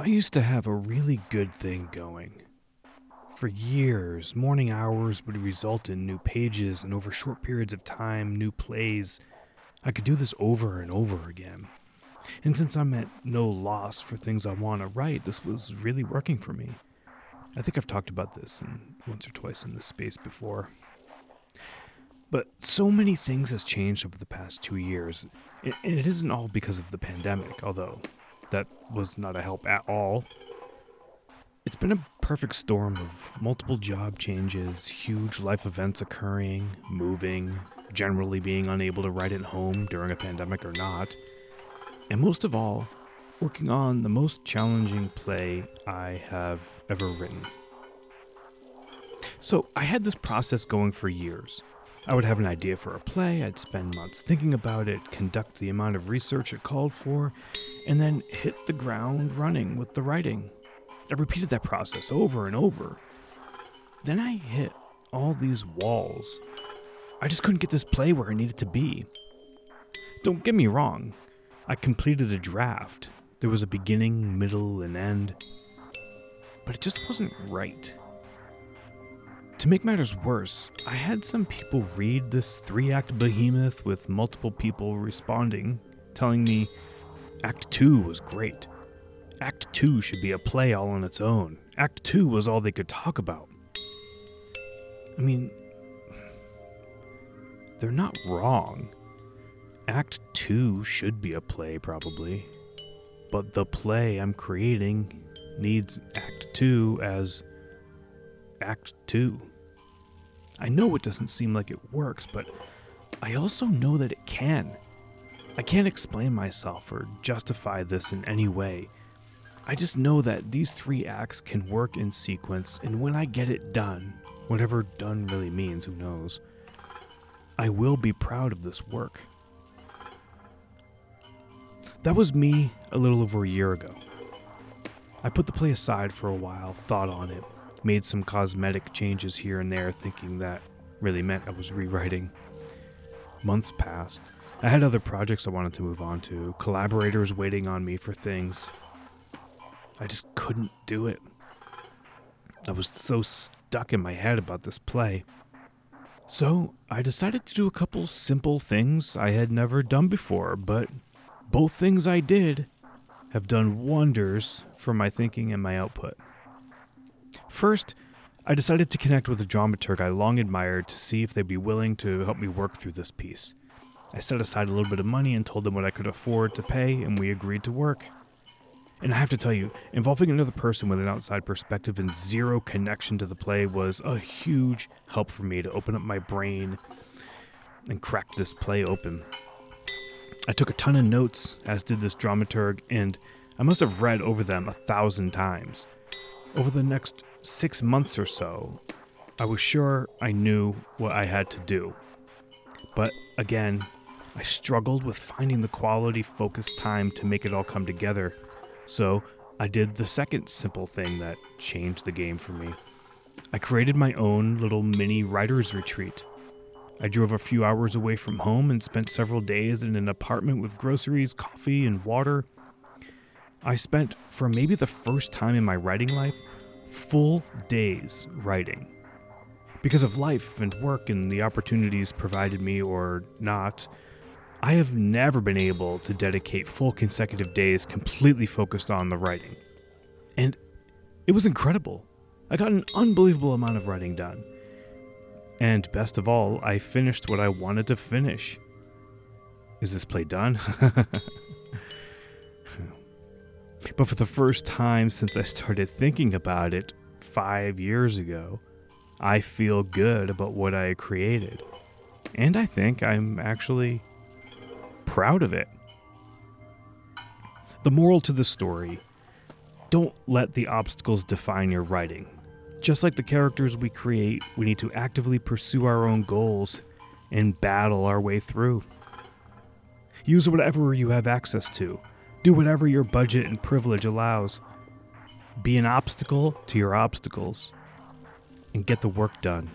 I used to have a really good thing going. For years, morning hours would result in new pages, and over short periods of time, new plays. I could do this over and over again. And since I'm at no loss for things I want to write, this was really working for me. I think I've talked about this once or twice in this space before. But so many things has changed over the past 2 years, and it isn't all because of the pandemic, although that was not a help at all. It's been a perfect storm of multiple job changes, huge life events occurring, moving, generally being unable to write at home during a pandemic or not, and most of all, working on the most challenging play I have ever written. So I had this process going for years. I would have an idea for a play, I'd spend months thinking about it, conduct the amount of research it called for, and then hit the ground running with the writing. I repeated that process over and over. Then I hit all these walls. I just couldn't get this play where it needed to be. Don't get me wrong, I completed a draft. There was a beginning, middle, and end, but it just wasn't right. To make matters worse, I had some people read this 3-act behemoth with multiple people responding, telling me Act 2 was great. Act 2 should be a play all on its own. Act 2 was all they could talk about. I mean, they're not wrong. Act 2 should be a play, probably. But the play I'm creating needs Act 2 as Act 2. I know it doesn't seem like it works, but I also know that it can. I can't explain myself or justify this in any way. I just know that these 3 acts can work in sequence, and when I get it done, whatever done really means, who knows, I will be proud of this work. That was me a little over a year ago. I put the play aside for a while, thought on it, made some cosmetic changes here and there, thinking that really meant I was rewriting. Months passed. I had other projects I wanted to move on to, collaborators waiting on me for things. I just couldn't do it. I was so stuck in my head about this play. So I decided to do a couple simple things I had never done before, but both things I did have done wonders for my thinking and my output. First, I decided to connect with a dramaturg I long admired to see if they'd be willing to help me work through this piece. I set aside a little bit of money and told them what I could afford to pay, and we agreed to work. And I have to tell you, involving another person with an outside perspective and zero connection to the play was a huge help for me to open up my brain and crack this play open. I took a ton of notes, as did this dramaturg, and I must have read over them 1,000 times. Over the next 6 months or so, I was sure I knew what I had to do. But again, I struggled with finding the quality, focused time to make it all come together. So I did the second simple thing that changed the game for me. I created my own little mini writer's retreat. I drove a few hours away from home and spent several days in an apartment with groceries, coffee, and water. I spent, for maybe the first time in my writing life, full days writing. Because of life and work and the opportunities provided me or not, I have never been able to dedicate full consecutive days completely focused on the writing. And it was incredible. I got an unbelievable amount of writing done. And best of all, I finished what I wanted to finish. Is this play done? But for the first time since I started thinking about it 5 years ago, I feel good about what I created. And I think I'm actually proud of it. The moral to the story: don't let the obstacles define your writing. Just like the characters we create, we need to actively pursue our own goals and battle our way through. Use whatever you have access to. Do whatever your budget and privilege allows. Be an obstacle to your obstacles and get the work done.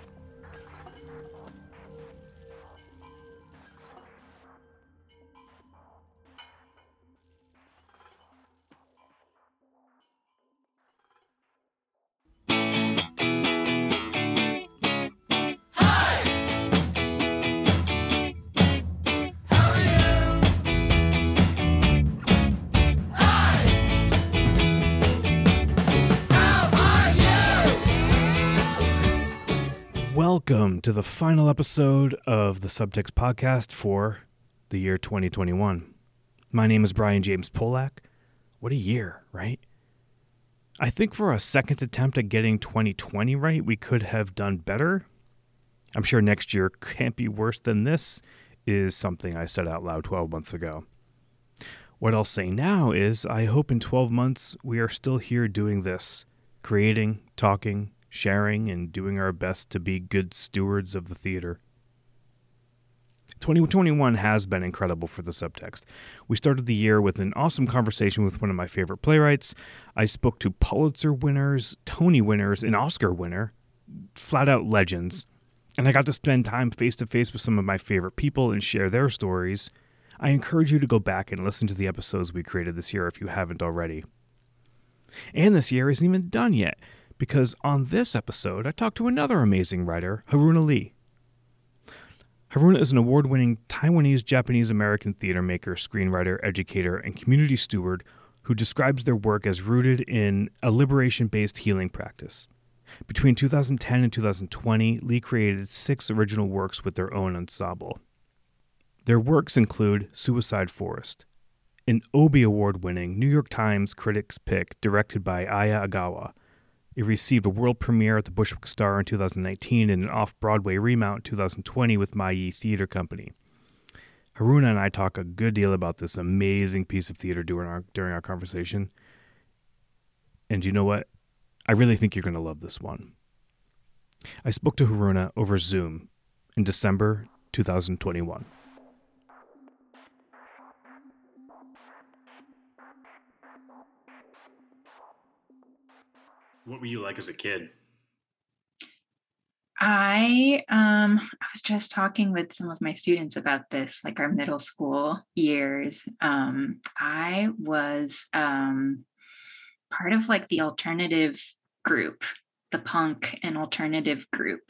Welcome to the final episode of the Subtext Podcast for the year 2021. My name is Brian James Polak. What a year, right? I think for a second attempt at getting 2020 right, we could have done better. I'm sure next year can't be worse than this, is something I said out loud 12 months ago. What I'll say now is I hope in 12 months we are still here doing this, creating, talking, sharing, and doing our best to be good stewards of the theater. 2021 has been incredible for the Subtext. We started the year with an awesome conversation with one of my favorite playwrights. I spoke to Pulitzer winners, Tony winners, an Oscar winner, flat-out legends. And I got to spend time face-to-face with some of my favorite people and share their stories. I encourage you to go back and listen to the episodes we created this year if you haven't already. And this year isn't even done yet, because on this episode, I talked to another amazing writer, Haruna Lee. Haruna is an award-winning Taiwanese Japanese-American theater maker, screenwriter, educator, and community steward who describes their work as rooted in a liberation-based healing practice. Between 2010 and 2020, Lee created 6 original works with their own ensemble. Their works include Suicide Forest, an Obie Award-winning New York Times Critics' Pick directed by Aya Agawa. It received a world premiere at the Bushwick Star in 2019 and an off-Broadway remount in 2020 with Ma-Yi Theater Company. Haruna and I talk a good deal about this amazing piece of theater during our conversation. And you know what? I really think you're going to love this one. I spoke to Haruna over Zoom in December 2021. What were you like as a kid? I was just talking with some of my students about this, like our middle school years. I was part of like the alternative group, the punk and alternative group.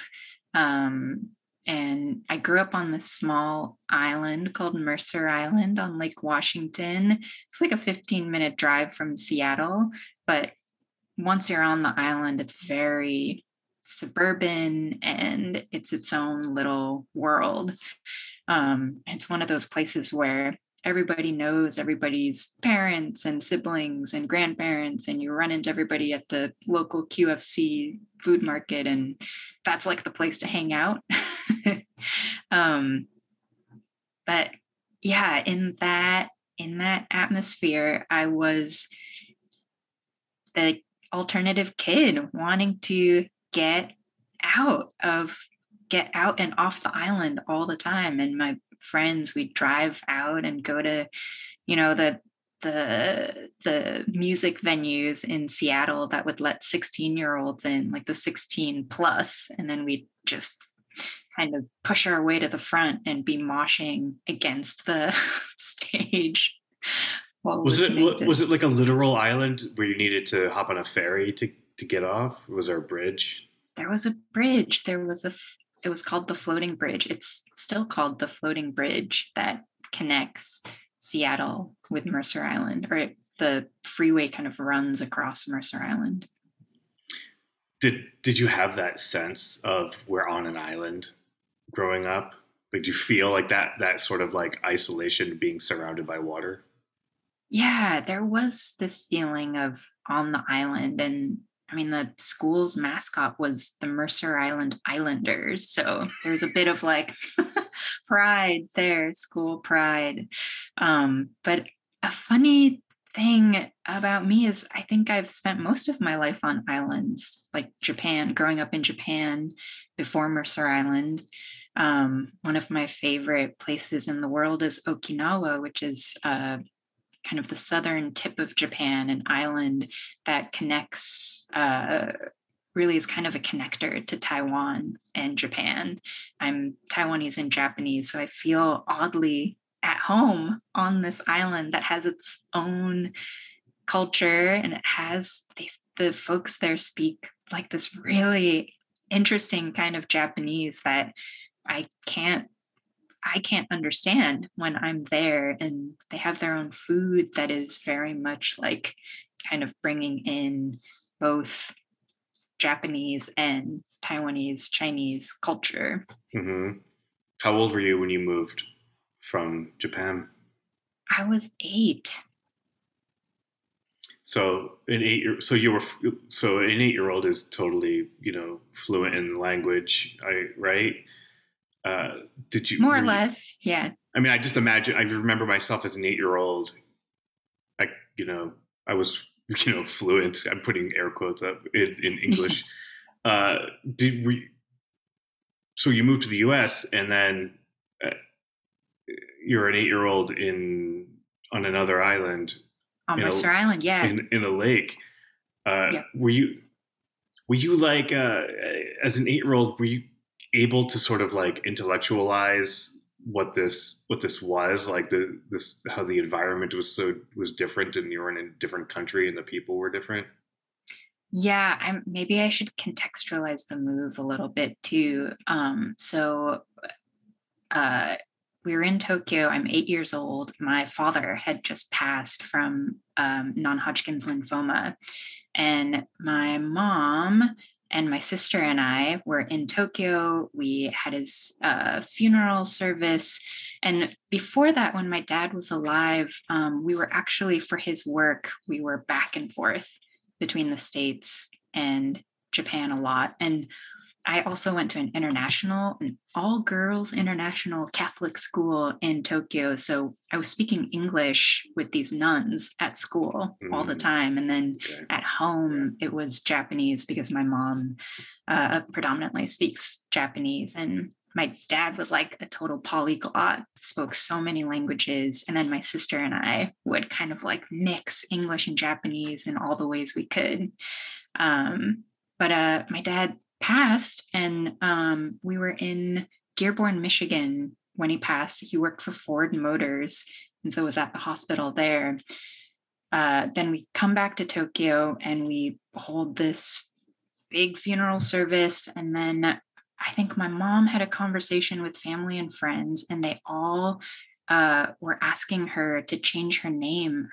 And I grew up on this small island called Mercer Island on Lake Washington. It's like a 15-minute drive from Seattle, but once you're on the island, it's very suburban and it's its own little world. It's one of those places where everybody knows everybody's parents and siblings and grandparents, and you run into everybody at the local QFC food market, and that's like the place to hang out. But yeah, in that atmosphere, I was the alternative kid wanting to get out and off the island all the time. And my friends, we'd drive out and go to, you know, the music venues in Seattle that would let 16-year-olds in, like the 16 plus. And then we'd just kind of push our way to the front and be moshing against the stage. Was it like a literal island where you needed to hop on a ferry to get off? Was there a bridge? There was a bridge. It was called the Floating Bridge. It's still called the Floating Bridge that connects Seattle with Mercer Island, or the freeway kind of runs across Mercer Island. Did you have that sense of we're on an island growing up? Did you feel like that sort of like isolation, being surrounded by water? Yeah, there was this feeling of on the island. And I mean, the school's mascot was the Mercer Island Islanders. So there's a bit of like pride there, school pride. But a funny thing about me is I think I've spent most of my life on islands, like Japan, growing up in Japan before Mercer Island. One of my favorite places in the world is Okinawa, which is kind of the southern tip of Japan, an island that connects, really is kind of a connector to Taiwan and Japan. I'm Taiwanese and Japanese, so I feel oddly at home on this island that has its own culture, and it has the folks there speak like this really interesting kind of Japanese that I can't understand when I'm there, and they have their own food that is very much like kind of bringing in both Japanese and Taiwanese, Chinese culture. Mm-hmm. How old were you when you moved from Japan? I was 8. So an 8-year-old is totally, fluent in language, right? Did you more or less? Yeah. I mean, I just imagine. I remember myself as an 8-year-old. I was, fluent. I'm putting air quotes up in English. So you moved to the U.S. and then you're an 8-year-old on another island. On Mercer Island, yeah. In a lake. Yeah. Were you like, as an 8-year-old, were you able to sort of like intellectualize what this was like, how the environment was different and you were in a different country and the people were different? Yeah. Maybe I should contextualize the move a little bit too. We were in Tokyo. I'm 8 years old. My father had just passed from non-Hodgkin's lymphoma. And my mom and my sister and I were in Tokyo. We had his funeral service. And before that, when my dad was alive, we were actually, for his work, we were back and forth between the States and Japan a lot. And I also went to an all-girls international Catholic school in Tokyo. So I was speaking English with these nuns at school all the time. And then at home, it was Japanese because my mom predominantly speaks Japanese. And my dad was like a total polyglot, spoke so many languages. And then my sister and I would kind of like mix English and Japanese in all the ways we could. But my dad passed, and we were in Dearborn, Michigan when he passed. He worked for Ford Motors, and so was at the hospital there. Then we come back to Tokyo, and we hold this big funeral service. And then I think my mom had a conversation with family and friends, and they all were asking her to change her name,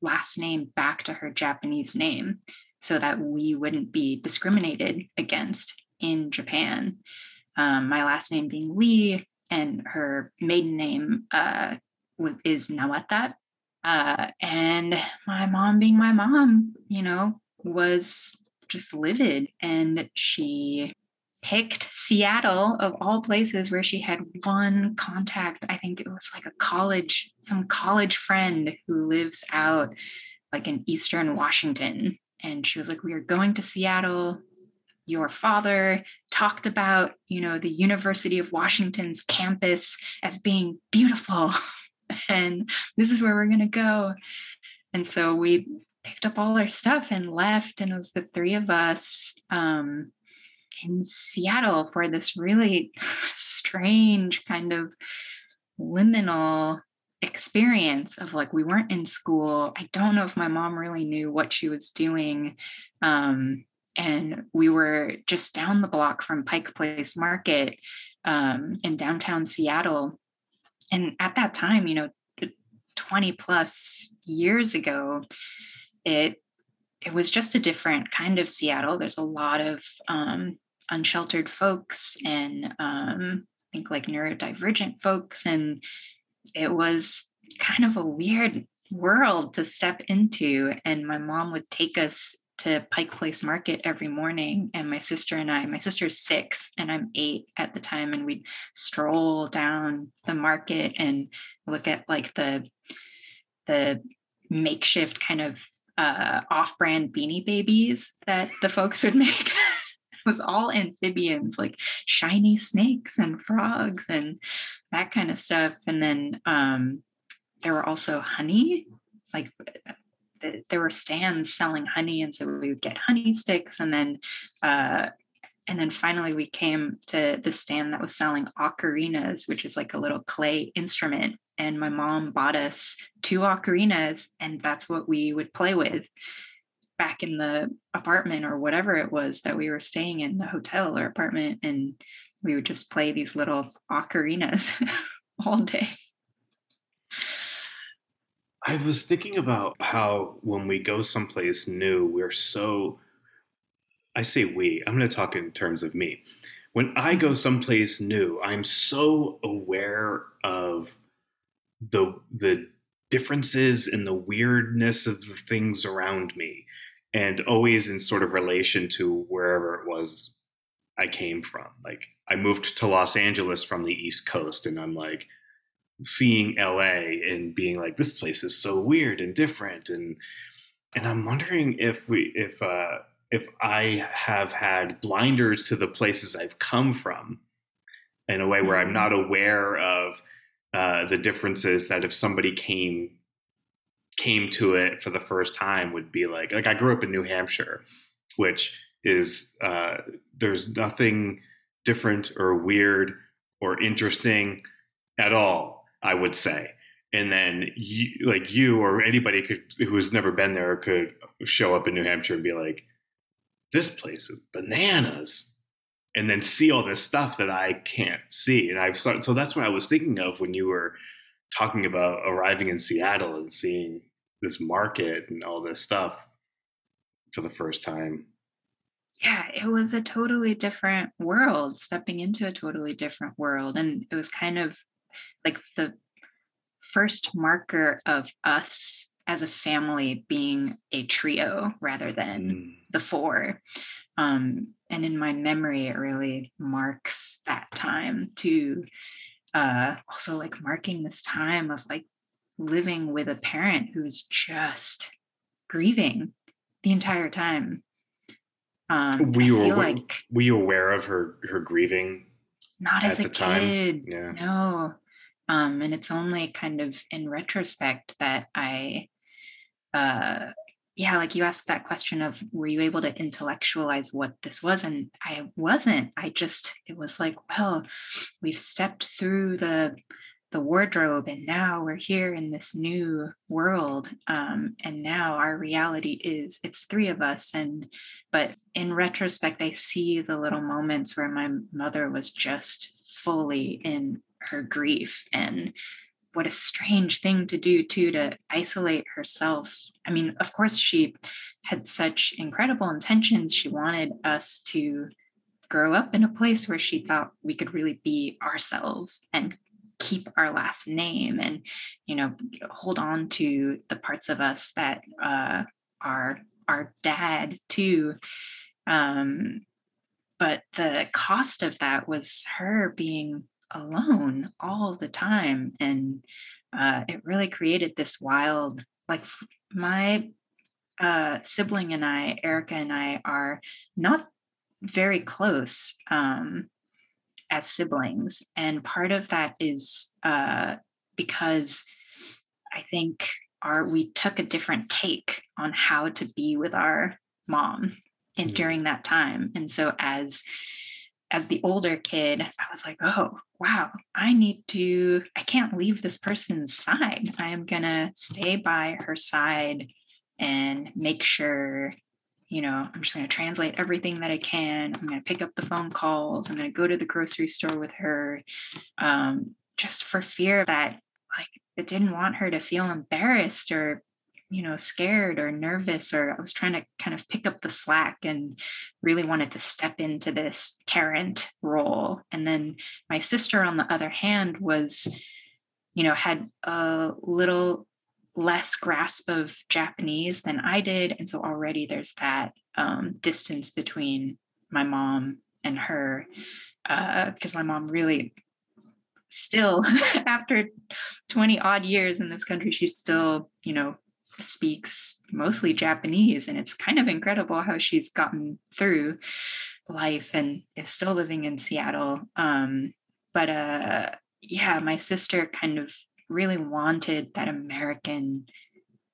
last name, back to her Japanese name, so that we wouldn't be discriminated against in Japan. My last name being Lee, and her maiden name is Nawata. And my mom being my mom, was just livid. And she picked Seattle, of all places, where she had one contact. I think it was like some college friend who lives out like in Eastern Washington. And she was like, we are going to Seattle. Your father talked about, the University of Washington's campus as being beautiful. And this is where we're going to go. And so we picked up all our stuff and left. And it was the three of us in Seattle for this really strange kind of liminal experience of like, we weren't in school. I don't know if my mom really knew what she was doing. And we were just down the block from Pike Place Market in downtown Seattle. And at that time, 20 plus years ago, it was just a different kind of Seattle. There's a lot of unsheltered folks and I think like neurodivergent folks, and it was kind of a weird world to step into. And my mom would take us to Pike Place Market every morning. And my sister and I, my sister's 6 and I'm 8 at the time. And we'd stroll down the market and look at like the makeshift kind of off-brand Beanie Babies that the folks would make. It was all amphibians, like shiny snakes and frogs and that kind of stuff. And then there were also honey, like there were stands selling honey. And so we would get honey sticks. And then finally we came to the stand that was selling ocarinas, which is like a little clay instrument. And my mom bought us 2 ocarinas, and that's what we would play with back in the apartment or whatever it was that we were staying in, the hotel or apartment. And we would just play these little ocarinas all day. I was thinking about how when we go someplace new, we're so I say we, I'm going to talk in terms of me. When I go someplace new, I'm so aware of the differences and the weirdness of the things around me, and always in sort of relation to wherever it was I came from. Like, I moved to Los Angeles from the East Coast, and I'm like seeing LA and being like, this place is so weird and different. And I'm wondering if I have had blinders to the places I've come from in a way where I'm not aware of the differences that if somebody came to it for the first time would be like I grew up in New Hampshire, which is there's nothing different or weird or interesting at all, I would say. And then you or anybody who has never been there could show up in New Hampshire and be like, this place is bananas, and then see all this stuff that I can't see. And I've started, so that's what I was thinking of when you were talking about arriving in Seattle and seeing this market and all this stuff for the first time. Yeah, it was a totally different world, stepping into a totally different world. And it was kind of like the first marker of us as a family being a trio rather than the four. And in my memory, it really marks that time too. Also like marking this time of like living with a parent who's just grieving the entire time. Were you aware of her grieving? Not as a kid. Yeah. No. And it's only kind of in retrospect that I, like you asked that question of, were you able to intellectualize what this was? And I wasn't. It was like, well, we've stepped through the wardrobe and now we're here in this new world. And now our reality is it's three of us. But in retrospect, I see the little moments where my mother was just fully in her grief, and what a strange thing to do too, to isolate herself. I mean, of course she had such incredible intentions. She wanted us to grow up in a place where she thought we could really be ourselves and keep our last name and, you know, hold on to the parts of us that are our dad too. But the cost of that was her being alone all the time, and it really created this wild, like, my sibling and I, Erica and I, are not very close as siblings, and part of that is because I think we took a different take on how to be with our mom and during that time. And so as the older kid, I was like, oh, wow, I can't leave this person's side. I am going to stay by her side and make sure, you know, I'm just going to translate everything that I can. I'm going to pick up the phone calls. I'm going to go to the grocery store with her, just for fear that, like, I didn't want her to feel embarrassed or, you know, scared or nervous, or I was trying to kind of pick up the slack and really wanted to step into this parent role. And then my sister, on the other hand, was, you know, had a little less grasp of Japanese than I did. And so already there's that distance between my mom and her, because my mom really still, after 20 odd years in this country, she's still, you know, speaks mostly Japanese, and it's kind of incredible how she's gotten through life and is still living in Seattle. My sister kind of really wanted that American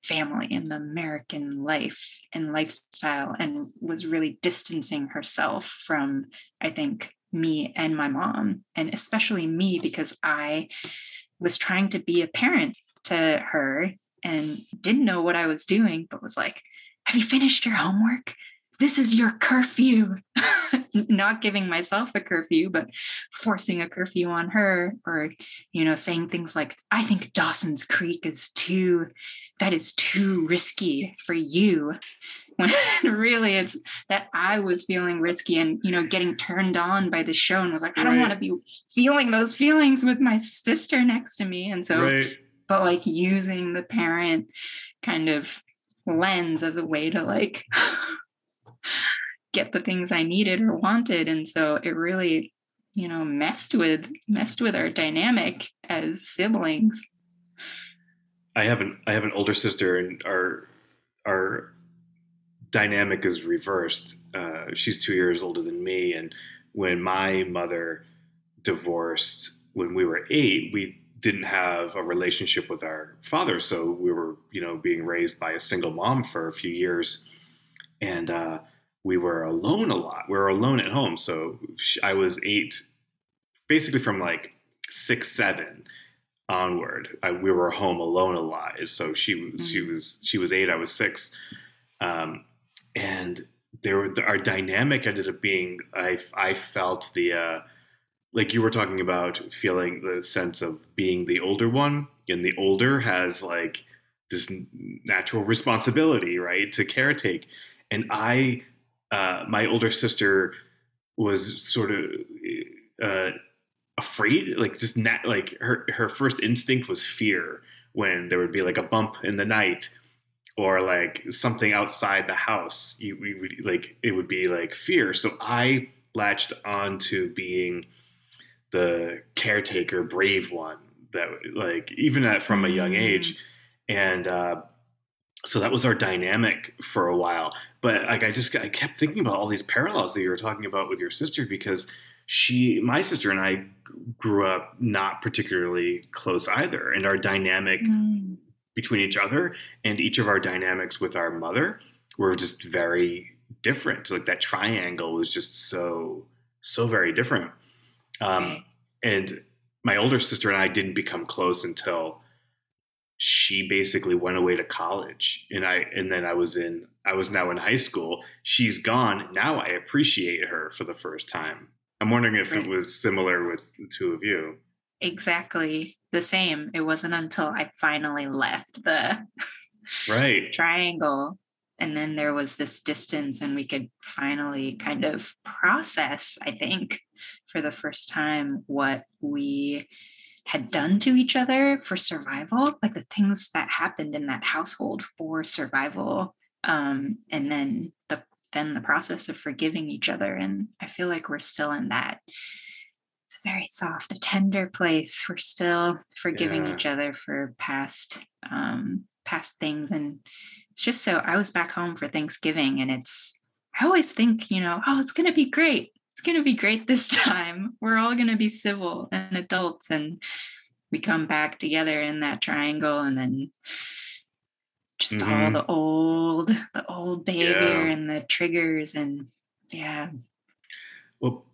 family and the American life and lifestyle, and was really distancing herself from, I think, me and my mom, and especially me, because I was trying to be a parent to her and didn't know what I was doing, but was like, have you finished your homework? This is your curfew. Not giving myself a curfew, but forcing a curfew on her, or, you know, saying things like, I think Dawson's Creek that is too risky for you. when really it's that I was feeling risky and, you know, getting turned on by the show and was like, I don't want to be feeling those feelings with my sister next to me. And so, but like using the parent kind of lens as a way to like get the things I needed or wanted. And so it really, you know, messed with our dynamic as siblings. I have an older sister, and our dynamic is reversed. She's 2 years older than me. And when my mother divorced, when we were 8, we didn't have a relationship with our father. So we were, you know, being raised by a single mom for a few years. And, we were alone a lot. We were alone at home. So I was 8, basically from like 6, 7 onward. We were home alone a lot. So she was 8, I was 6. And our dynamic ended up being, I felt the, like you were talking about feeling the sense of being the older one, and the older has like this natural responsibility, right, to caretake. And my older sister was sort of afraid, like just not like her first instinct was fear when there would be like a bump in the night or like something outside the house. It would be like fear. So I latched on to being the caretaker, brave one that like even at from a young age. And, so that was our dynamic for a while. But like I kept thinking about all these parallels that you were talking about with your sister, because my sister and I grew up not particularly close either. And our dynamic between each other and each of our dynamics with our mother were just very different. Like that triangle was just so, so very different. And my older sister and I didn't become close until she basically went away to college, and then I was now in high school. She's gone. Now I appreciate her for the first time. I'm wondering if it was similar with the two of you. Exactly the same. It wasn't until I finally left the triangle. And then there was this distance, and we could finally kind of process, I think, for the first time, what we had done to each other for survival, like the things that happened in that household for survival. And then the process of forgiving each other. And I feel like we're still in that. It's a very soft, a tender place. We're still forgiving each other for past things. And it's just, so I was back home for Thanksgiving, and I always think, you know, oh, it's going to be great. It's going to be great this time. We're all going to be civil and adults, and we come back together in that triangle, and then just all the old behavior and the triggers. And well,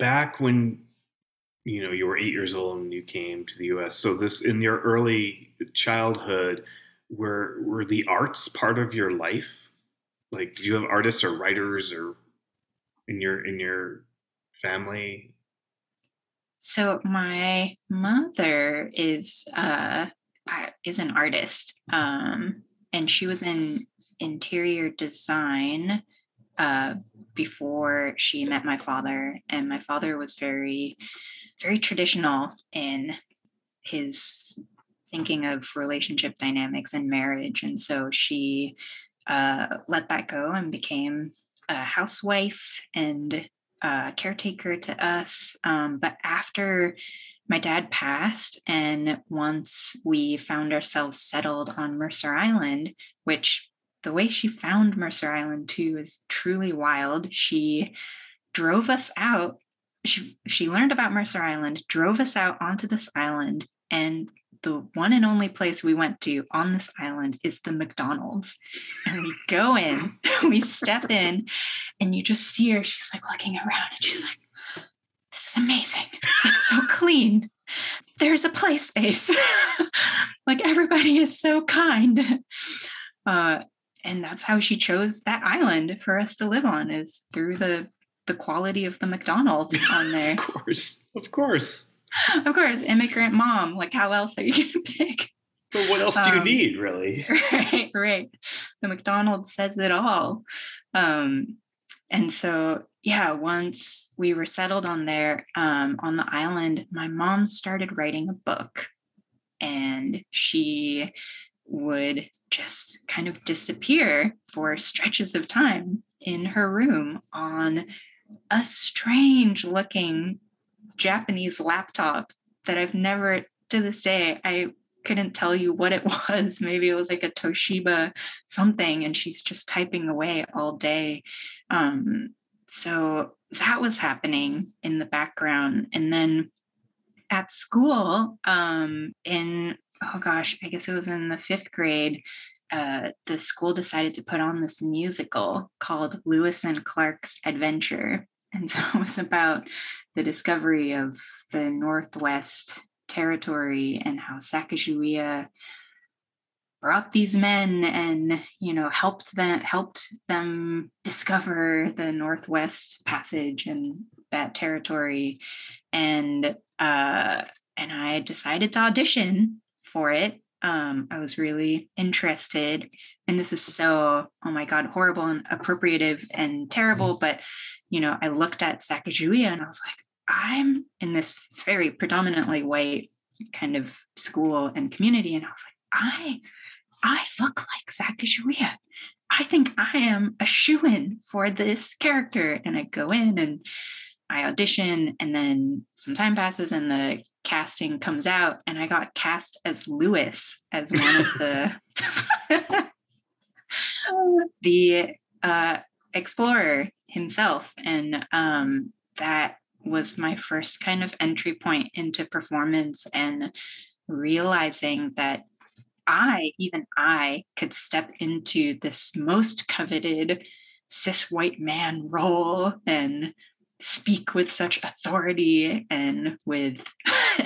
back when, you know, you were 8 years old and you came to the US, so this in your early childhood, were the arts part of your life? Like, did you have artists or writers or in your family? So my mother is an artist, and she was in interior design before she met my father. And my father was very, very traditional in his thinking of relationship dynamics and marriage. And so she let that go and became a housewife and a caretaker to us. But after my dad passed, and once we found ourselves settled on Mercer Island, which the way she found Mercer Island too is truly wild. She drove us out. She learned about Mercer Island, drove us out onto this island. And the one and only place we went to on this island is the McDonald's. And we go in, we step in, and you just see her. She's like looking around, and she's like, this is amazing. It's so clean. There's a play space. Like, everybody is so kind. And that's how she chose that island for us to live on, is through the quality of the McDonald's on there. Of course, immigrant mom. Like, how else are you going to pick? But what else do you need, really? Right. the McDonald's says it all. And so, yeah, once we were settled on there, on the island, my mom started writing a book, and she would just kind of disappear for stretches of time in her room on a strange looking Japanese laptop that I've never, to this day, I couldn't tell you what it was. Maybe it was like a Toshiba something, and she's just typing away all day. So that was happening in the background. And then at school, I guess it was in the fifth grade, the school decided to put on this musical called Lewis and Clark's Adventure. And so it was about the discovery of the Northwest Territory and how Sacagawea brought these men and, you know, helped them discover the Northwest Passage and that territory. And I decided to audition for it. I was really interested, and this is so, oh my God, horrible and appropriative and terrible. But, you know, I looked at Sacagawea and I was like, I'm in this very predominantly white kind of school and community. And I was like, I look like Sacagawea. I think I am a shoo-in for this character. And I go in and I audition, and then some time passes and the casting comes out, and I got cast as Lewis, as one of the the explorer himself. And that was my first kind of entry point into performance, and realizing that I could step into this most coveted cis white man role and speak with such authority and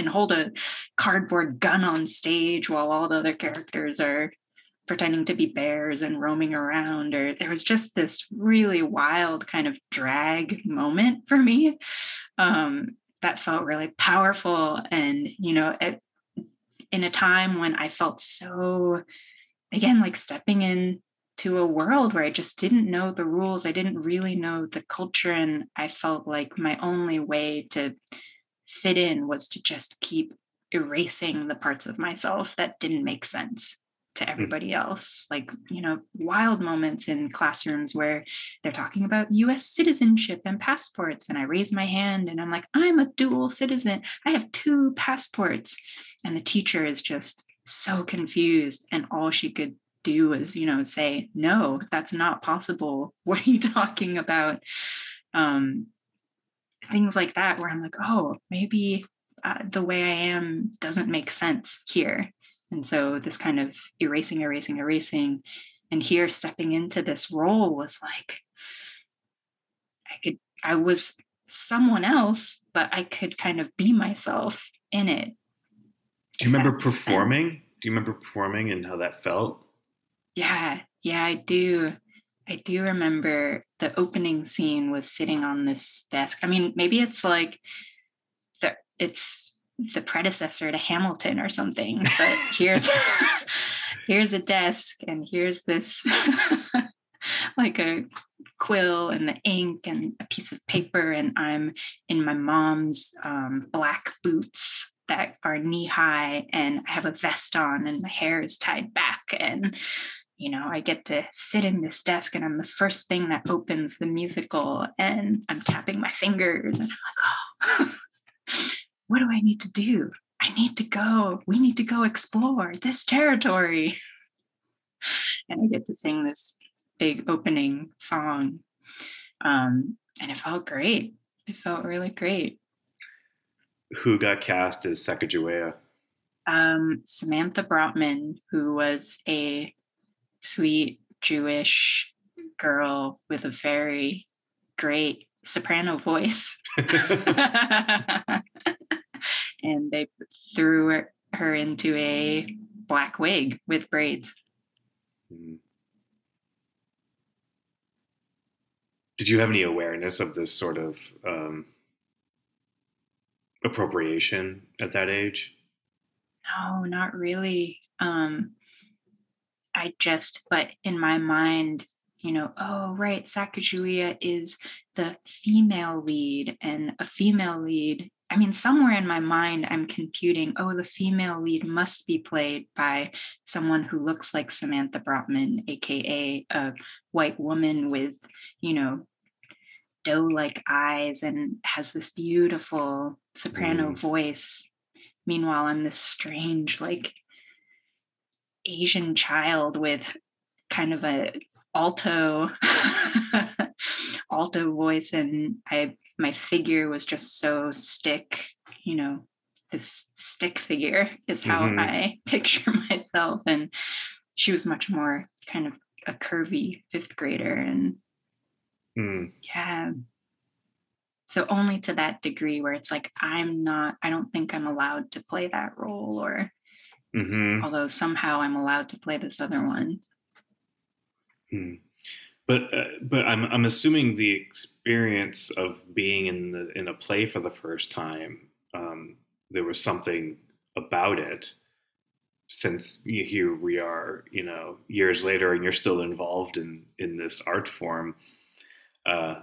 hold a cardboard gun on stage while all the other characters are pretending to be bears and roaming around. Or there was just this really wild kind of drag moment for me, that felt really powerful. And, you know, in a time when I felt so, again, like stepping in to a world where I just didn't know the rules. I didn't really know the culture. And I felt like my only way to fit in was to just keep erasing the parts of myself that didn't make sense to everybody else. Like, you know, wild moments in classrooms where they're talking about US citizenship and passports. And I raise my hand and I'm like, I'm a dual citizen. I have two passports. And the teacher is just so confused. And all she could do is, you know, say, no, that's not possible. What are you talking about? Things like that, where I'm like, oh, maybe the way I am doesn't make sense here. And so this kind of erasing, and here stepping into this role was like, I was someone else, but I could kind of be myself in it. Do you remember performing and how that felt? Yeah, I do. I do remember the opening scene was sitting on this desk. I mean, maybe it's like it's the predecessor to Hamilton or something. But here's a desk, and here's this like a quill and the ink and a piece of paper, and I'm in my mom's black boots that are knee high, and I have a vest on, and my hair is tied back, and, you know, I get to sit in this desk, and I'm the first thing that opens the musical, and I'm tapping my fingers, and I'm like, oh, what do I need to do? We need to go explore this territory. And I get to sing this big opening song. And it felt great. It felt really great. Who got cast as Sacagawea? Samantha Brotman, who was a sweet Jewish girl with a very great soprano voice. And they threw her into a black wig with braids. Did you have any awareness of this sort of appropriation at that age? No, not really. I just, but in my mind, you know, oh, right, Sacagawea is the female lead and a female lead. I mean, somewhere in my mind, I'm computing, oh, the female lead must be played by someone who looks like Samantha Brotman, AKA a white woman with, you know, doe-like eyes and has this beautiful soprano voice. Meanwhile, I'm this strange, like, Asian child with kind of a alto voice, and my figure was just so stick, you know, this stick figure is how I picture myself. And she was much more kind of a curvy fifth grader. And yeah. So only to that degree where it's like, I don't think I'm allowed to play that role, or although somehow I'm allowed to play this other one. But I'm assuming the experience of being in a play for the first time, there was something about it. Since here we are, you know, years later, and you're still involved in this art form.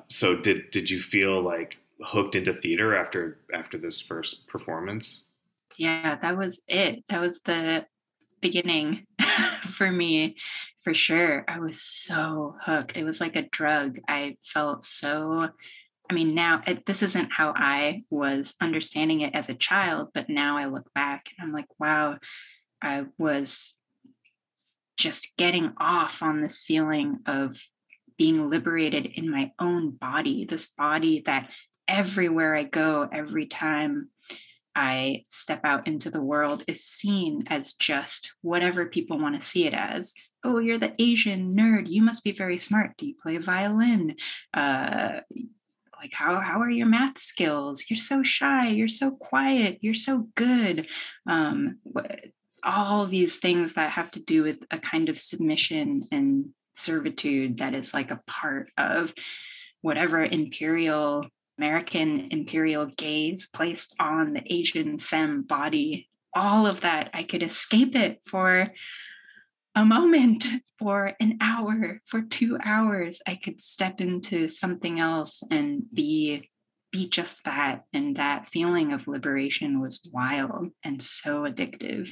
So did you feel like hooked into theater after this first performance? Yeah, that was it. That was the beginning for me. For sure. I was so hooked. It was like a drug. I felt so, I mean, now this isn't how I was understanding it as a child, but now I look back and I'm like, wow, I was just getting off on this feeling of being liberated in my own body, this body that everywhere I go, every time I step out into the world, is seen as just whatever people want to see it as. Oh, you're the Asian nerd. You must be very smart. Do you play violin? Like, how are your math skills? You're so shy. You're so quiet. You're so good. All these things that have to do with a kind of submission and servitude that is like a part of whatever American imperial gaze placed on the Asian femme body. All of that, I could escape it for a moment, for an hour, for 2 hours. I could step into something else and be just that. And that feeling of liberation was wild and so addictive.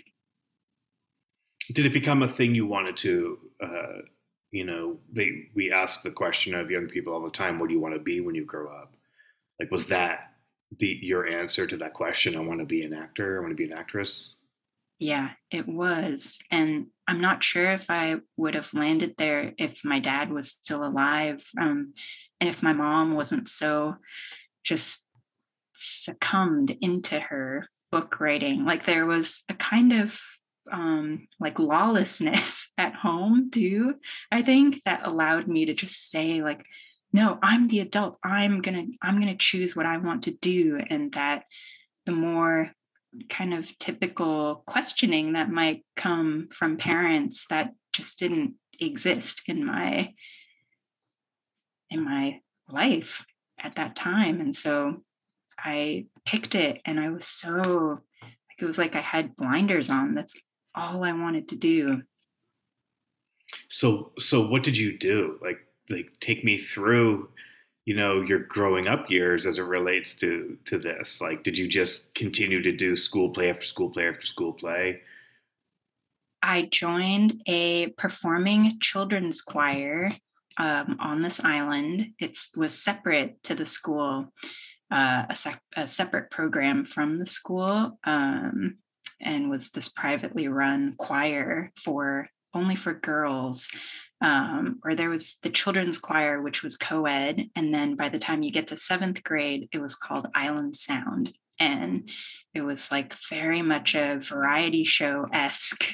Did it become a thing you wanted to, you know, we ask the question of young people all the time, what do you want to be when you grow up? Like, was that your answer to that question? I want to be an actor. I want to be an actress. Yeah, it was. And I'm not sure if I would have landed there if my dad was still alive, and if my mom wasn't so just succumbed into her book writing. Like, there was a kind of like lawlessness at home too, I think, that allowed me to just say, like, no, I'm the adult. I'm gonna choose what I want to do. And that the more kind of typical questioning that might come from parents, that just didn't exist in my life at that time. And so I picked it, and I was so, like, it was like I had blinders on. That's all I wanted to do. So what did you do? Like take me through, you know, your growing up years as it relates to this. Like, did you just continue to do school play after school play after school play? I joined a performing children's choir on this island. It was separate to the school, a separate program from the school, and was this privately run choir only for girls. Or there was the children's choir, which was co-ed. And then by the time you get to 7th grade, it was called Island Sound. And it was like very much a variety show-esque.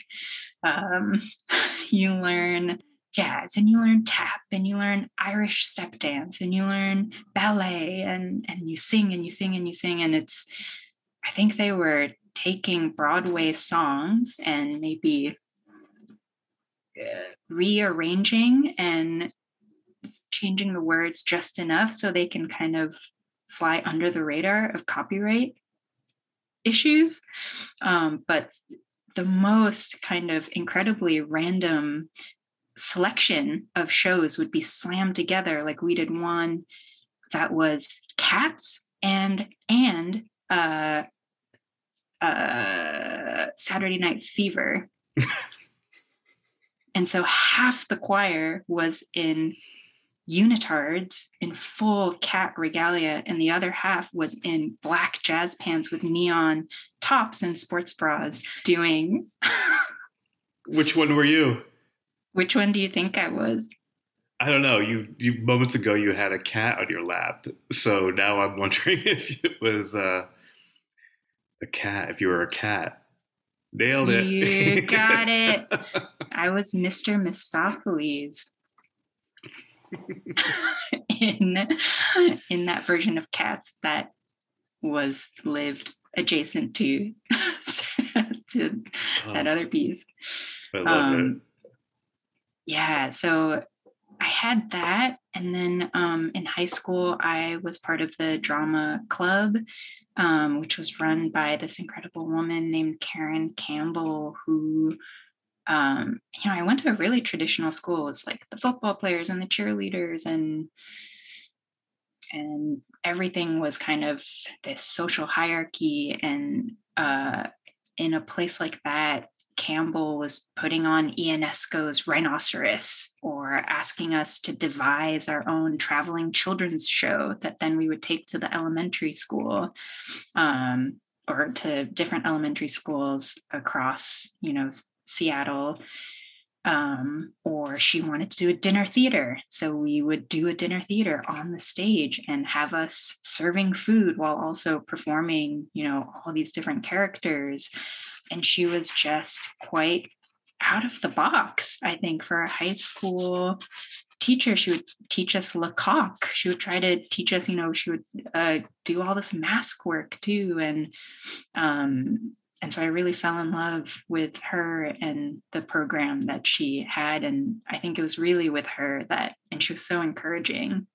You learn jazz, and you learn tap, and you learn Irish step dance, and you learn ballet, and you sing and you sing and you sing. And it's, I think they were taking Broadway songs and maybe rearranging and changing the words just enough so they can kind of fly under the radar of copyright issues. But the most kind of incredibly random selection of shows would be slammed together. Like we did one that was Cats and Saturday Night Fever. And so half the choir was in unitards in full cat regalia, and the other half was in black jazz pants with neon tops and sports bras doing... Which one were you? Which one do you think I was? I don't know. You moments ago, you had a cat on your lap. So now I'm wondering if it was a cat, if you were a cat. Nailed it. You got it. I was Mr. Mistopheles in that version of Cats that was lived adjacent to, that other piece. I love it. Yeah, so I had that. And then in high school, I was part of the drama club, which was run by this incredible woman named Karen Campbell, who, I went to a really traditional school. It's like the football players and the cheerleaders and everything was kind of this social hierarchy. And in a place like that, Campbell was putting on Ionesco's Rhinoceros or asking us to devise our own traveling children's show that then we would take to the elementary school or to different elementary schools across, Seattle. Or she wanted to do a dinner theater. So we would do a dinner theater on the stage and have us serving food while also performing, all these different characters. And she was just quite out of the box, I think, for a high school teacher. She would teach us Lecoq. She would try to teach us, she would do all this mask work too. And so I really fell in love with her and the program that she had. And I think it was really with her and she was so encouraging,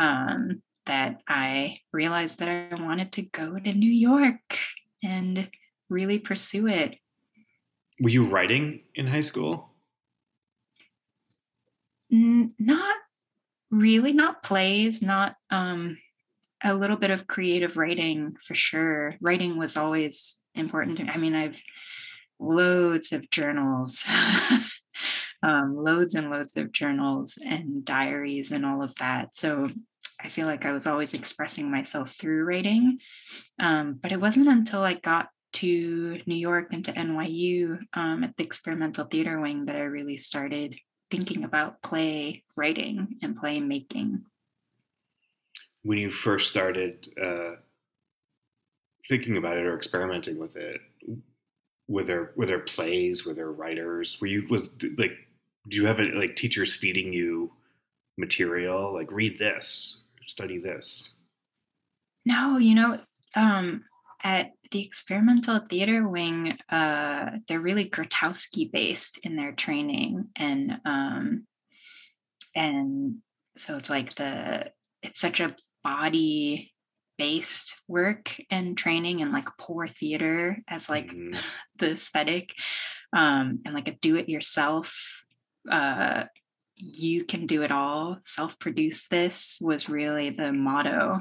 that I realized that I wanted to go to New York and really pursue it. Were you writing in high school? Not really, not plays, not a little bit of creative writing for sure. Writing was always important to me. I mean, I've loads of journals, loads and loads of journals and diaries and all of that. So I feel like I was always expressing myself through writing. But it wasn't until I got to New York and to NYU at the Experimental Theater Wing that I really started thinking about play writing and play making. When you first started thinking about it or experimenting with it, were there plays, were there writers, do you have teachers feeding you material, like read this, study this? No, at the Experimental Theater Wing, they're really Grotowski based in their training. And so it's like it's such a body based work and training and poor theater as the aesthetic and a do it yourself, you can do it all, self-produce this was really the motto.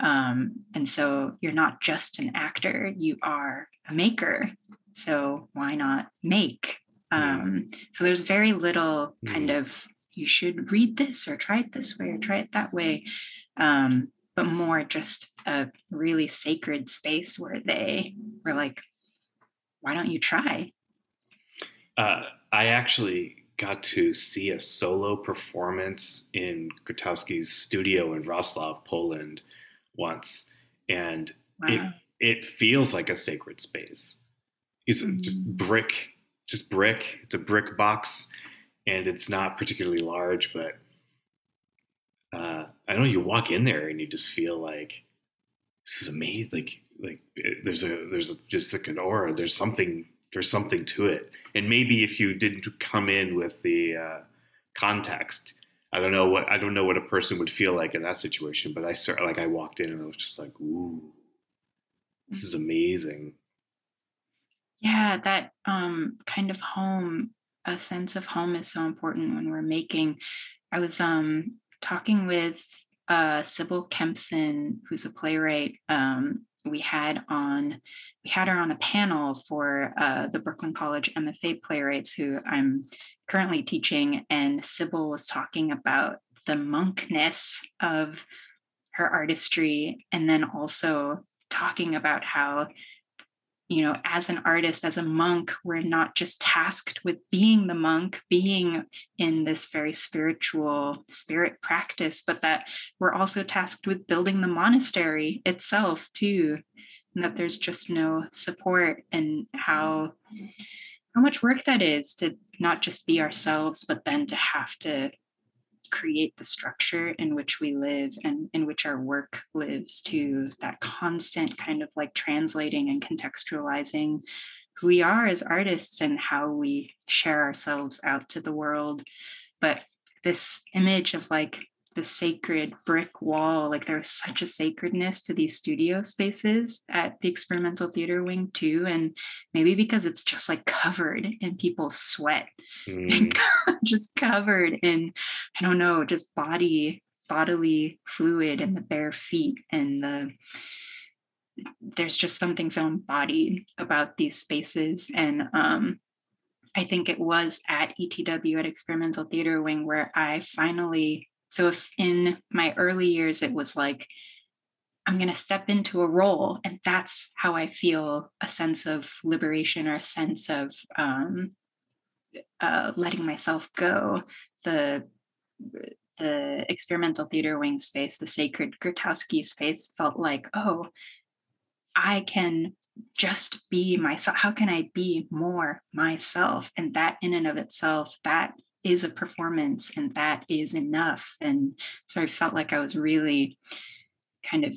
And so you're not just an actor, you are a maker. So why not make? So there's very little kind of, you should read this or try it this way or try it that way. But more just a really sacred space where they were like, why don't you try? I actually got to see a solo performance in Grotowski's studio in Wroclaw, Poland once. And wow. It feels like a sacred space. It's just brick. It's a brick box and it's not particularly large, but I know you walk in there and you just feel like this is amazing. There's just like an aura. There's something to it. And maybe if you didn't come in with the context, I don't know what a person would feel like in that situation. But I walked in and I was just like, ooh, this is amazing. Yeah, that kind of home, a sense of home is so important when we're making. I was talking with Sybil Kempson, who's a playwright. We had her on a panel for the Brooklyn College MFA playwrights, who I'm currently teaching, and Sybil was talking about the monkness of her artistry, and then also talking about how, you know, as an artist, as a monk, we're not just tasked with being the monk, being in this very spiritual spirit practice, but that we're also tasked with building the monastery itself too, and that there's just no support, and how much work that is to not just be ourselves, but then to have to create the structure in which we live and in which our work lives too. That constant kind of like translating and contextualizing who we are as artists and how we share ourselves out to the world. But this image of like the sacred brick wall, like there's such a sacredness to these studio spaces at the Experimental Theater Wing too. And maybe because it's just like covered in people's sweat, just covered in, I don't know, just bodily fluid and the bare feet. And there's just something so embodied about these spaces. And I think it was at ETW, at Experimental Theater Wing, where I finally... So if in my early years, it was like, I'm going to step into a role, and that's how I feel a sense of liberation or a sense of letting myself go. The Experimental Theater Wing space, the sacred Grotowski space, felt like, oh, I can just be myself. How can I be more myself? And that in and of itself, that is a performance, and that is enough. And so I felt like I was really kind of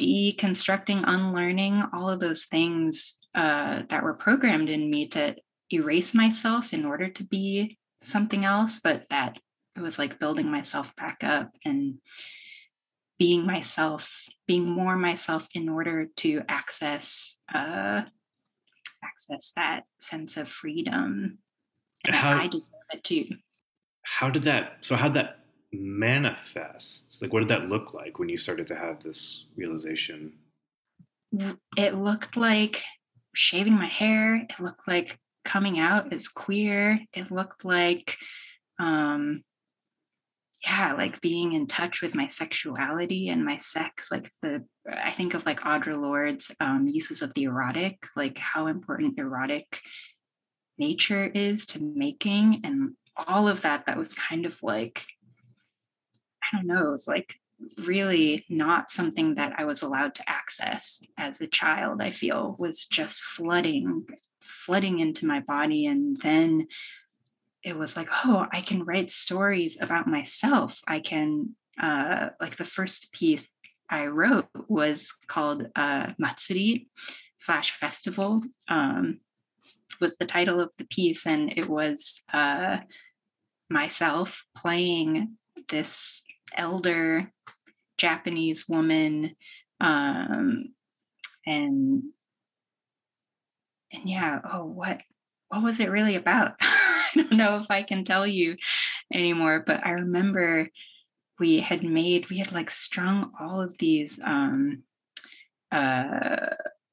deconstructing, unlearning all of those things that were programmed in me to erase myself in order to be something else, but that it was like building myself back up and being myself, being more myself in order to access that sense of freedom. And I deserve it too. How'd that manifest? Like, what did that look like when you started to have this realization? It looked like shaving my hair. It looked like coming out as queer. It looked like, like being in touch with my sexuality and my sex. Like I think of like Audre Lorde's uses of the erotic, like how important erotic nature is to making, and all of that was kind of like, I don't know, it's like really not something that I was allowed to access as a child. I feel was just flooding into my body. And then it was like, oh, I can write stories about myself. I can like the first piece I wrote was called Matsuri/Festival. Was the title of the piece, and it was myself playing this elder Japanese woman, what was it really about? I don't know if I can tell you anymore, but I remember we had like strung all of these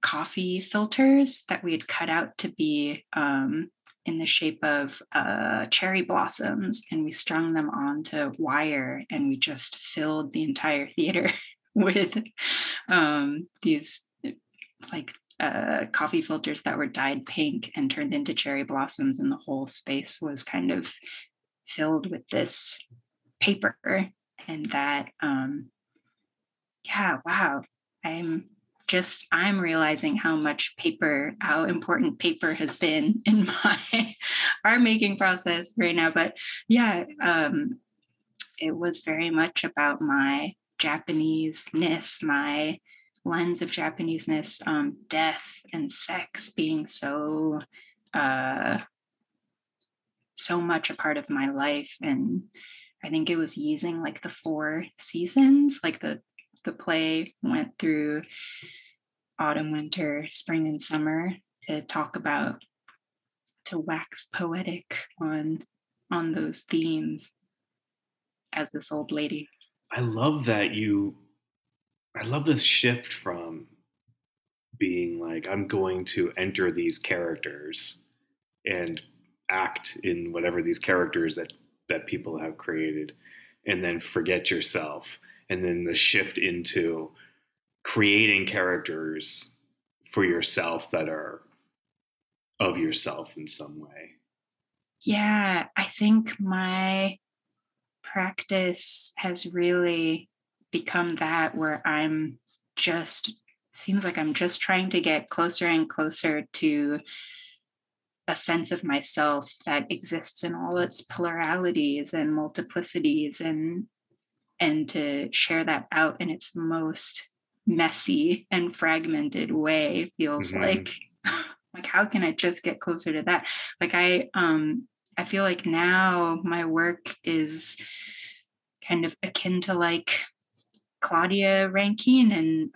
coffee filters that we had cut out to be in the shape of cherry blossoms, and we strung them onto wire, and we just filled the entire theater with these like coffee filters that were dyed pink and turned into cherry blossoms, and the whole space was kind of filled with this paper. And that I'm realizing how important paper has been in my art making process right now. But it was very much about my Japanese-ness, my lens of Japanese-ness, death and sex being so much a part of my life. And I think it was using like the 4 seasons, like the play went through autumn, winter, spring, and summer to talk about, to wax poetic on those themes as this old lady. I love that I love this shift from being like, I'm going to enter these characters and act in whatever these characters that people have created, and then forget yourself. And then the shift into creating characters for yourself that are of yourself in some way. Yeah, I think my practice has really become that, where seems like I'm just trying to get closer and closer to a sense of myself that exists in all its pluralities and multiplicities, and to share that out in its most messy and fragmented way feels mm-hmm. like how can I just get closer to that? Like I feel like now my work is kind of akin to like Claudia Rankine and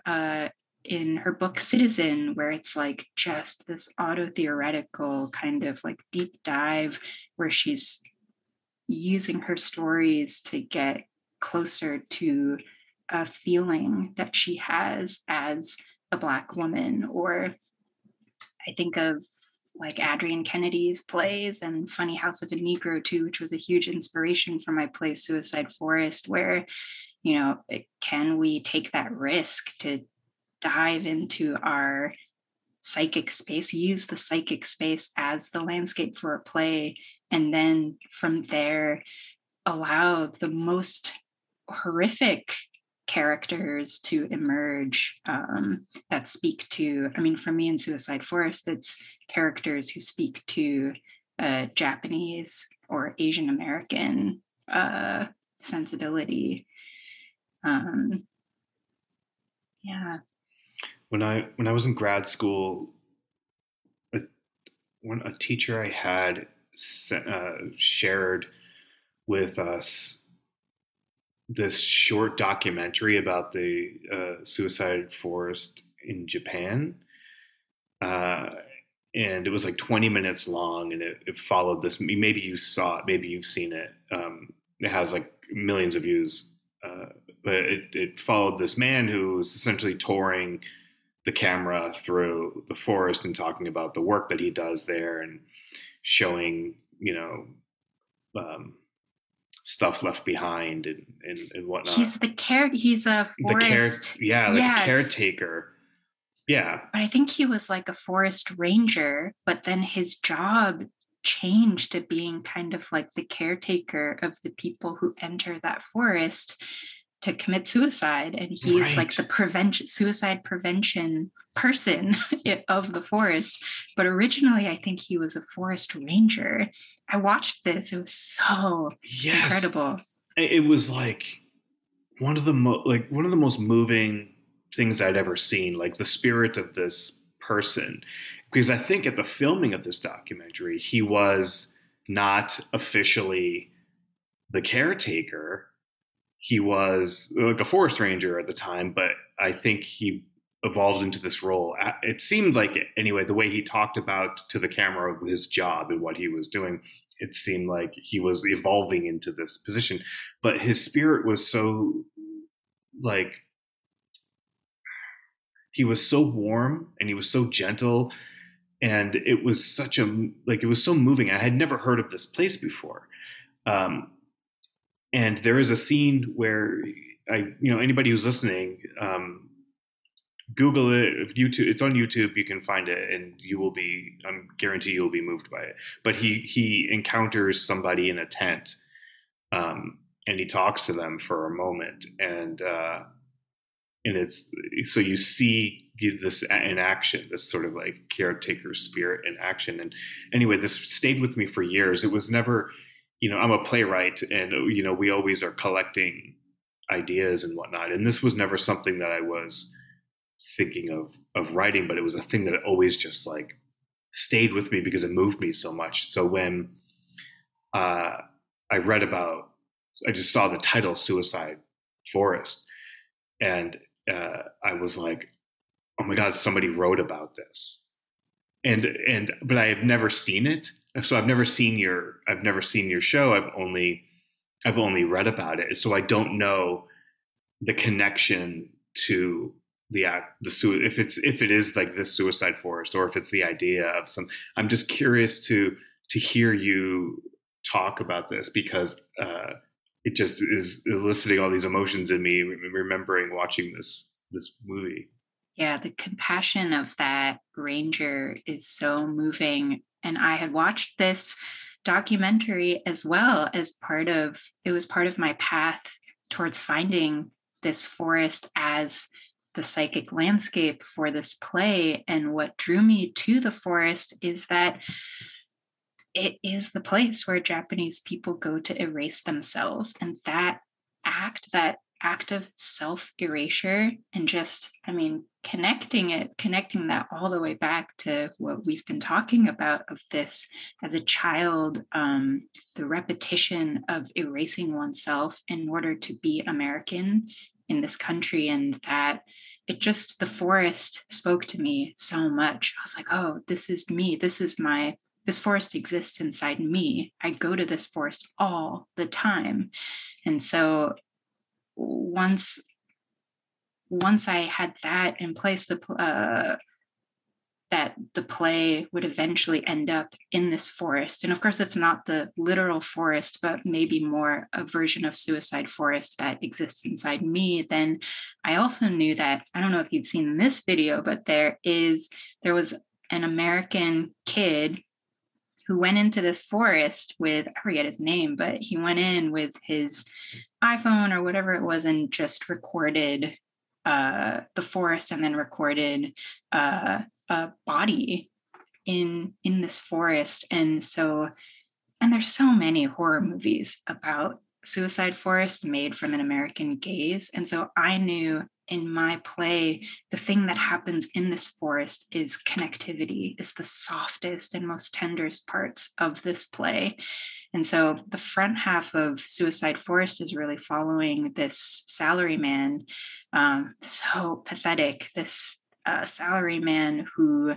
in her book Citizen, where it's like just this auto-theoretical kind of like deep dive where she's using her stories to get closer to a feeling that she has as a Black woman. Or I think of like Adrienne Kennedy's plays and Funny House of a Negro too, which was a huge inspiration for my play Suicide Forest, where, you know, can we take that risk to dive into our psychic space, use the psychic space as the landscape for a play, and then from there allow the most horrific characters to emerge that speak to, I mean, for me in Suicide Forest, it's characters who speak to Japanese or Asian American sensibility. Yeah. When I was in grad school, a teacher I had shared with us this short documentary about the suicide forest in Japan. And it was like 20 minutes long, and it followed this. Maybe you saw it, maybe you've seen it. It has like millions of views. But it followed this man who was essentially touring the camera through the forest and talking about the work that he does there, and showing, you know, stuff left behind and whatnot. He's he's a forest. A caretaker. Yeah. But I think he was like a forest ranger, but then his job change to being kind of like the caretaker of the people who enter that forest to commit suicide, and he's right. Like the suicide prevention person of the forest. But originally I think he was a forest ranger. I watched this, it was so incredible. It was like one of the most moving things I'd ever seen, like the spirit of this person. Because I think at the filming of this documentary, he was not officially the caretaker. He was like a forest ranger at the time, but I think he evolved into this role. It seemed like it. Anyway, the way he talked about to the camera his job and what he was doing, it seemed like he was evolving into this position. But his spirit was so like, he was so warm and he was so gentle. And it was such it was so moving. I had never heard of this place before. And there is a scene where anybody who's listening, Google it, YouTube, it's on YouTube, you can find it, and I guarantee you'll be moved by it. But he encounters somebody in a tent, and he talks to them for a moment. And it's, so you see this in action, this sort of like caretaker spirit in action. And anyway, this stayed with me for years. It was never, you know, I'm a playwright, and, you know, we always are collecting ideas and whatnot. And this was never something that I was thinking of writing, but it was a thing that always just like stayed with me because it moved me so much. So when I just saw the title Suicide Forest, and I was like, oh my God, somebody wrote about this. But I have never seen it. So I've never seen your show. I've only read about it. So I don't know the connection to if it is like this Suicide Forest, or if it's the idea of some, I'm just curious to hear you talk about this, because it just is eliciting all these emotions in me remembering watching this movie. Yeah, the compassion of that ranger is so moving. And I had watched this documentary as well as part of my path towards finding this forest as the psychic landscape for this play. And what drew me to the forest is that it is the place where Japanese people go to erase themselves. And that act of self-erasure, and just, I mean, connecting that all the way back to what we've been talking about of this as a child, the repetition of erasing oneself in order to be American in this country. And that the forest spoke to me so much. I was like, oh, this is me. This forest exists inside me. I go to this forest all the time. And so once I had that in place, that the play would eventually end up in this forest. And of course, it's not the literal forest, but maybe more a version of Suicide Forest that exists inside me. Then I also knew that, I don't know if you've seen this video, but there was an American kid who went into this forest with, I forget his name, but he went in with his iPhone or whatever it was and just recorded the forest, and then recorded a body in this forest. And there's so many horror movies about Suicide Forest made from an American gaze. And so I knew in my play, the thing that happens in this forest is connectivity, is the softest and most tenderest parts of this play. And so the front half of Suicide Forest is really following this salaryman, so pathetic, this salaryman who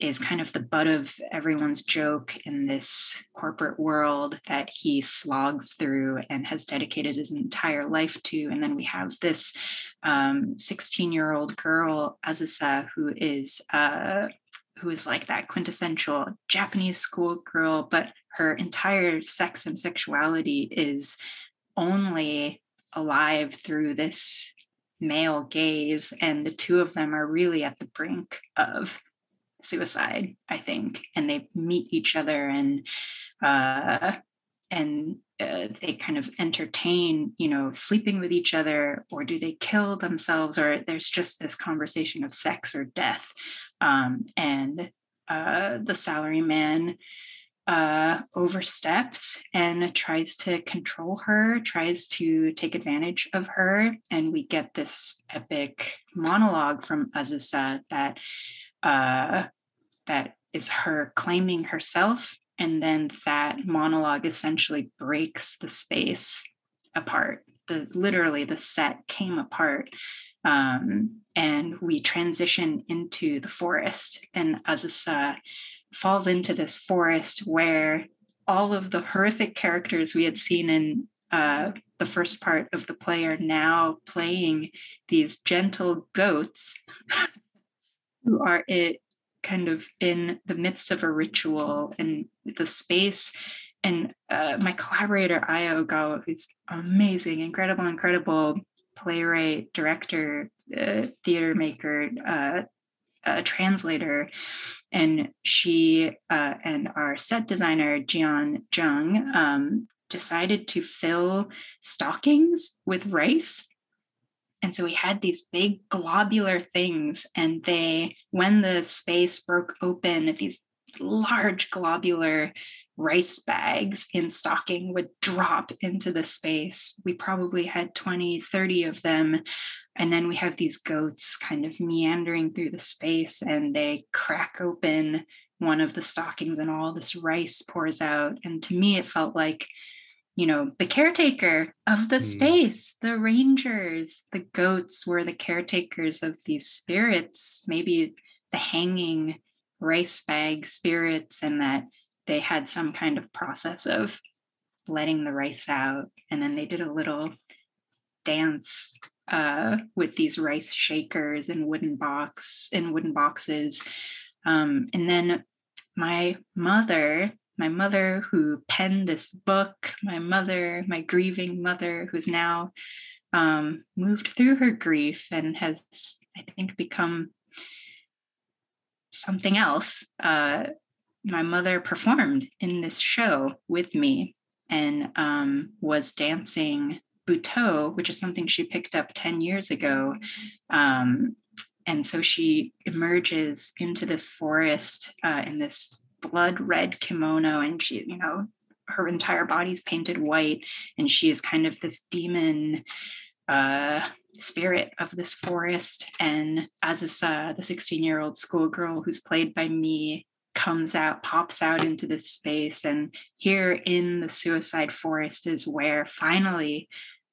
is kind of the butt of everyone's joke in this corporate world that he slogs through and has dedicated his entire life to. And then we have this 16-year-old girl, Azusa, who is like that quintessential Japanese schoolgirl, but her entire sex and sexuality is only alive through this male gaze. And the two of them are really at the brink of suicide, I think. And they meet each other and they kind of entertain, sleeping with each other, or do they kill themselves? Or there's just this conversation of sex or death. And the salaryman oversteps and tries to control her, tries to take advantage of her. And we get this epic monologue from Azusa that is her claiming herself. And then that monologue essentially breaks the space apart. Literally the set came apart. And we transition into the forest, and Azusa falls into this forest where all of the horrific characters we had seen in the first part of the play are now playing these gentle goats who are kind of in the midst of a ritual and the space. And my collaborator, Aya Ogawa, who's amazing, incredible playwright, director, theater maker, a translator, and she and our set designer Jian Zheng decided to fill stockings with rice. And so we had these big globular things, and when the space broke open, these large globular rice bags in stocking would drop into the space. We probably had 20, 30 of them. And then we have these goats kind of meandering through the space, and they crack open one of the stockings and all this rice pours out. And to me, it felt like you know, the caretaker of the space, the rangers, the goats were the caretakers of these spirits, maybe the hanging rice bag spirits, and that they had some kind of process of letting the rice out. And then they did a little dance with these rice shakers and wooden boxes. And then my mother who penned this book, my grieving mother, who's now moved through her grief and has, I think, become something else. My mother performed in this show with me and was dancing Butoh, which is something she picked up 10 years ago. And so she emerges into this forest in this blood red kimono, and she, you know, her entire body's painted white, and she is kind of this demon spirit of this forest. And Azusa, the 16-year-old schoolgirl who's played by me, comes out, pops out into this space. And here in the Suicide Forest is where finally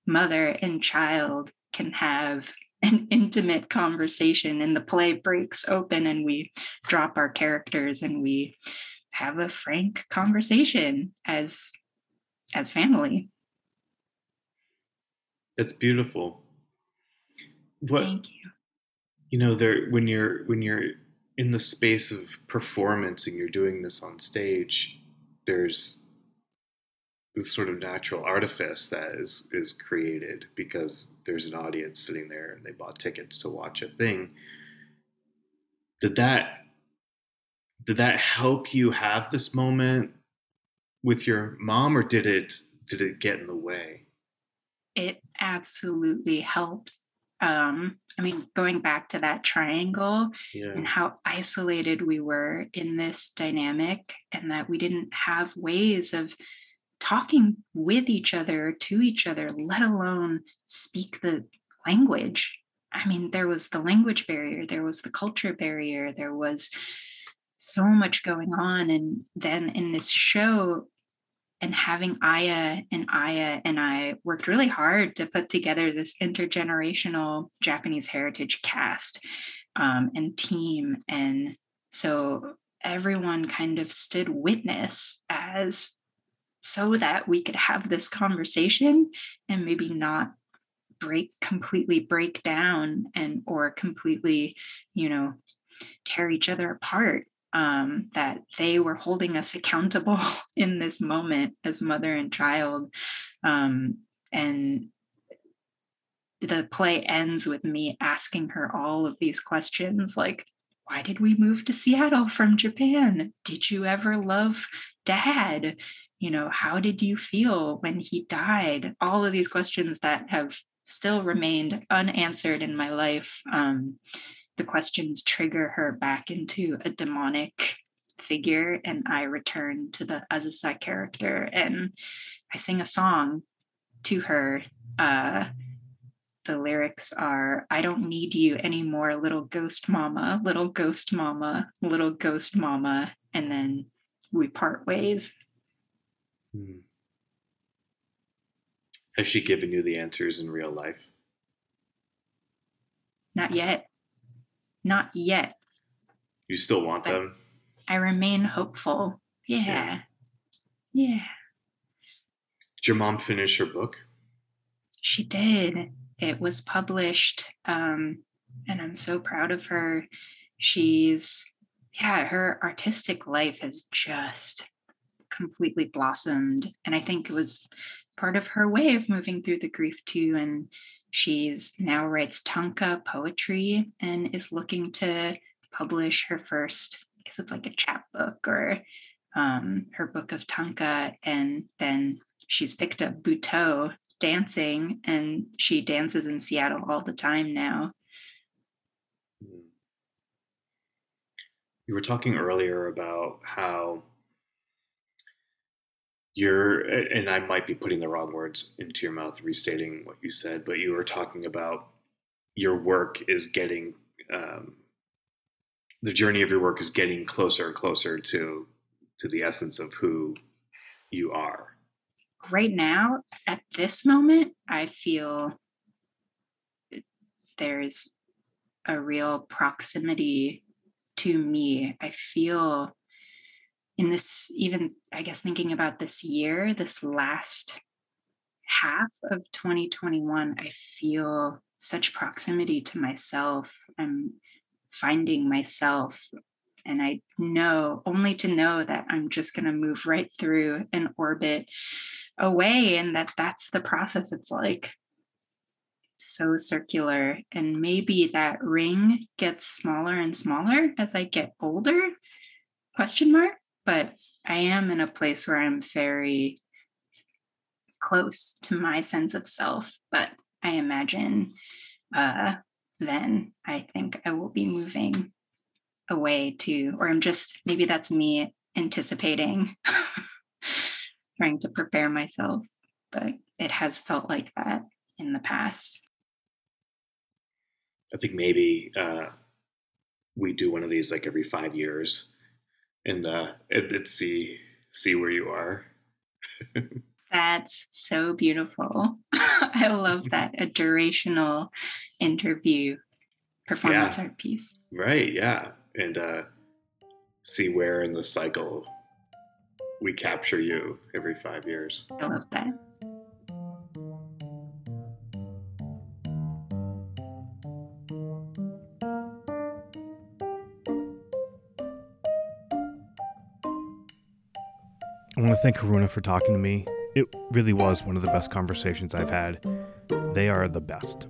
mother and child can have an intimate conversation, and the play breaks open and we drop our characters and we have a frank conversation as family. That's beautiful. Thank you. You know, there, when you're in the space of performance and you're doing this on stage, there's this sort of natural artifice that is created because there's an audience sitting there and they bought tickets to watch a thing. Did that help you have this moment with your mom, or did it get in the way? It absolutely helped. I mean, going back to that triangle and how isolated we were in this dynamic, and that we didn't have ways of talking with each other, to each other, let alone speak the language. I mean, there was the language barrier, there was the culture barrier, there was so much going on. And then in this show, and having Aya and I worked really hard to put together this intergenerational Japanese heritage cast and team. And so everyone kind of stood witness as, so that we could have this conversation and maybe not completely break down and, or completely, you know, tear each other apart. That they were holding us accountable in this moment as mother and child. And the play ends with me asking her all of these questions, like, why did we move to Seattle from Japan? Did you ever love Dad? You know, how did you feel when he died? All of these questions that have still remained unanswered in my life. The questions trigger her back into a demonic figure, and I return to the Azusa character, and I sing a song to her. The lyrics are, I don't need you anymore, little ghost mama, little ghost mama, little ghost mama. And then we part ways. Has she given you the answers in real life? Not yet. You still want but them? I remain hopeful. Yeah. Did your mom finish her book? She did. It was published, and I'm so proud of her. Her artistic life has just completely blossomed. And I think it was part of her way of moving through the grief too. And she's now writes tanka poetry and is looking to publish her first, I guess it's like a chapbook, or her book of tanka. And then she's picked up Butoh dancing, and she dances in Seattle all the time now. You were talking earlier about how and I might be putting the wrong words into your mouth, restating what you said, but you were talking about your work is getting, the journey of your work is getting closer and closer to the essence of who you are. right now, at this moment, I feel there's a real proximity to me. I feel in this, even, I guess, thinking about this year, this last half of 2021, I feel such proximity to myself. I'm finding myself, and I know only to know that I'm just going to move right through an orbit away, and that's the process. It's like so circular, and maybe that ring gets smaller and smaller as I get older, but I am in a place where I'm very close to my sense of self, but I imagine then I think I will be moving away too, or I'm just, maybe that's me anticipating, trying to prepare myself, but it has felt like that in the past. I think maybe we do one of these like every 5 years and see where you are. That's so beautiful. I love that. A durational interview, performance art piece. Right, yeah. And see where in the cycle we capture you every 5 years. I love that. I want to thank Haruna for talking to me. It really was one of the best conversations I've had. They are the best.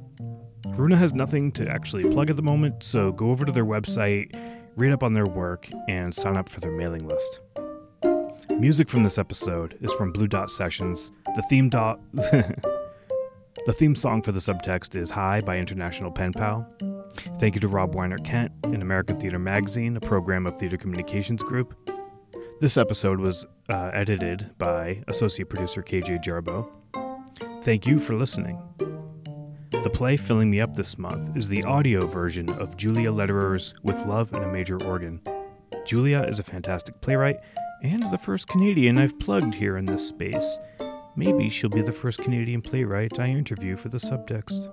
Haruna has nothing to actually plug at the moment, so go over to their website, read up on their work, and sign up for their mailing list. Music from this episode is from Blue Dot Sessions. The theme song for the subtext is High by International Pen Pal. Thank you to Rob Weiner Kent and American Theater Magazine, a program of Theater Communications Group. This episode was edited by associate producer KJ Jarbo. Thank you for listening. The play filling me up this month is the audio version of Julia Lederer's With Love and a Major Organ. Julia is a fantastic playwright and the first Canadian I've plugged here in this space. Maybe she'll be the first Canadian playwright I interview for the subtext.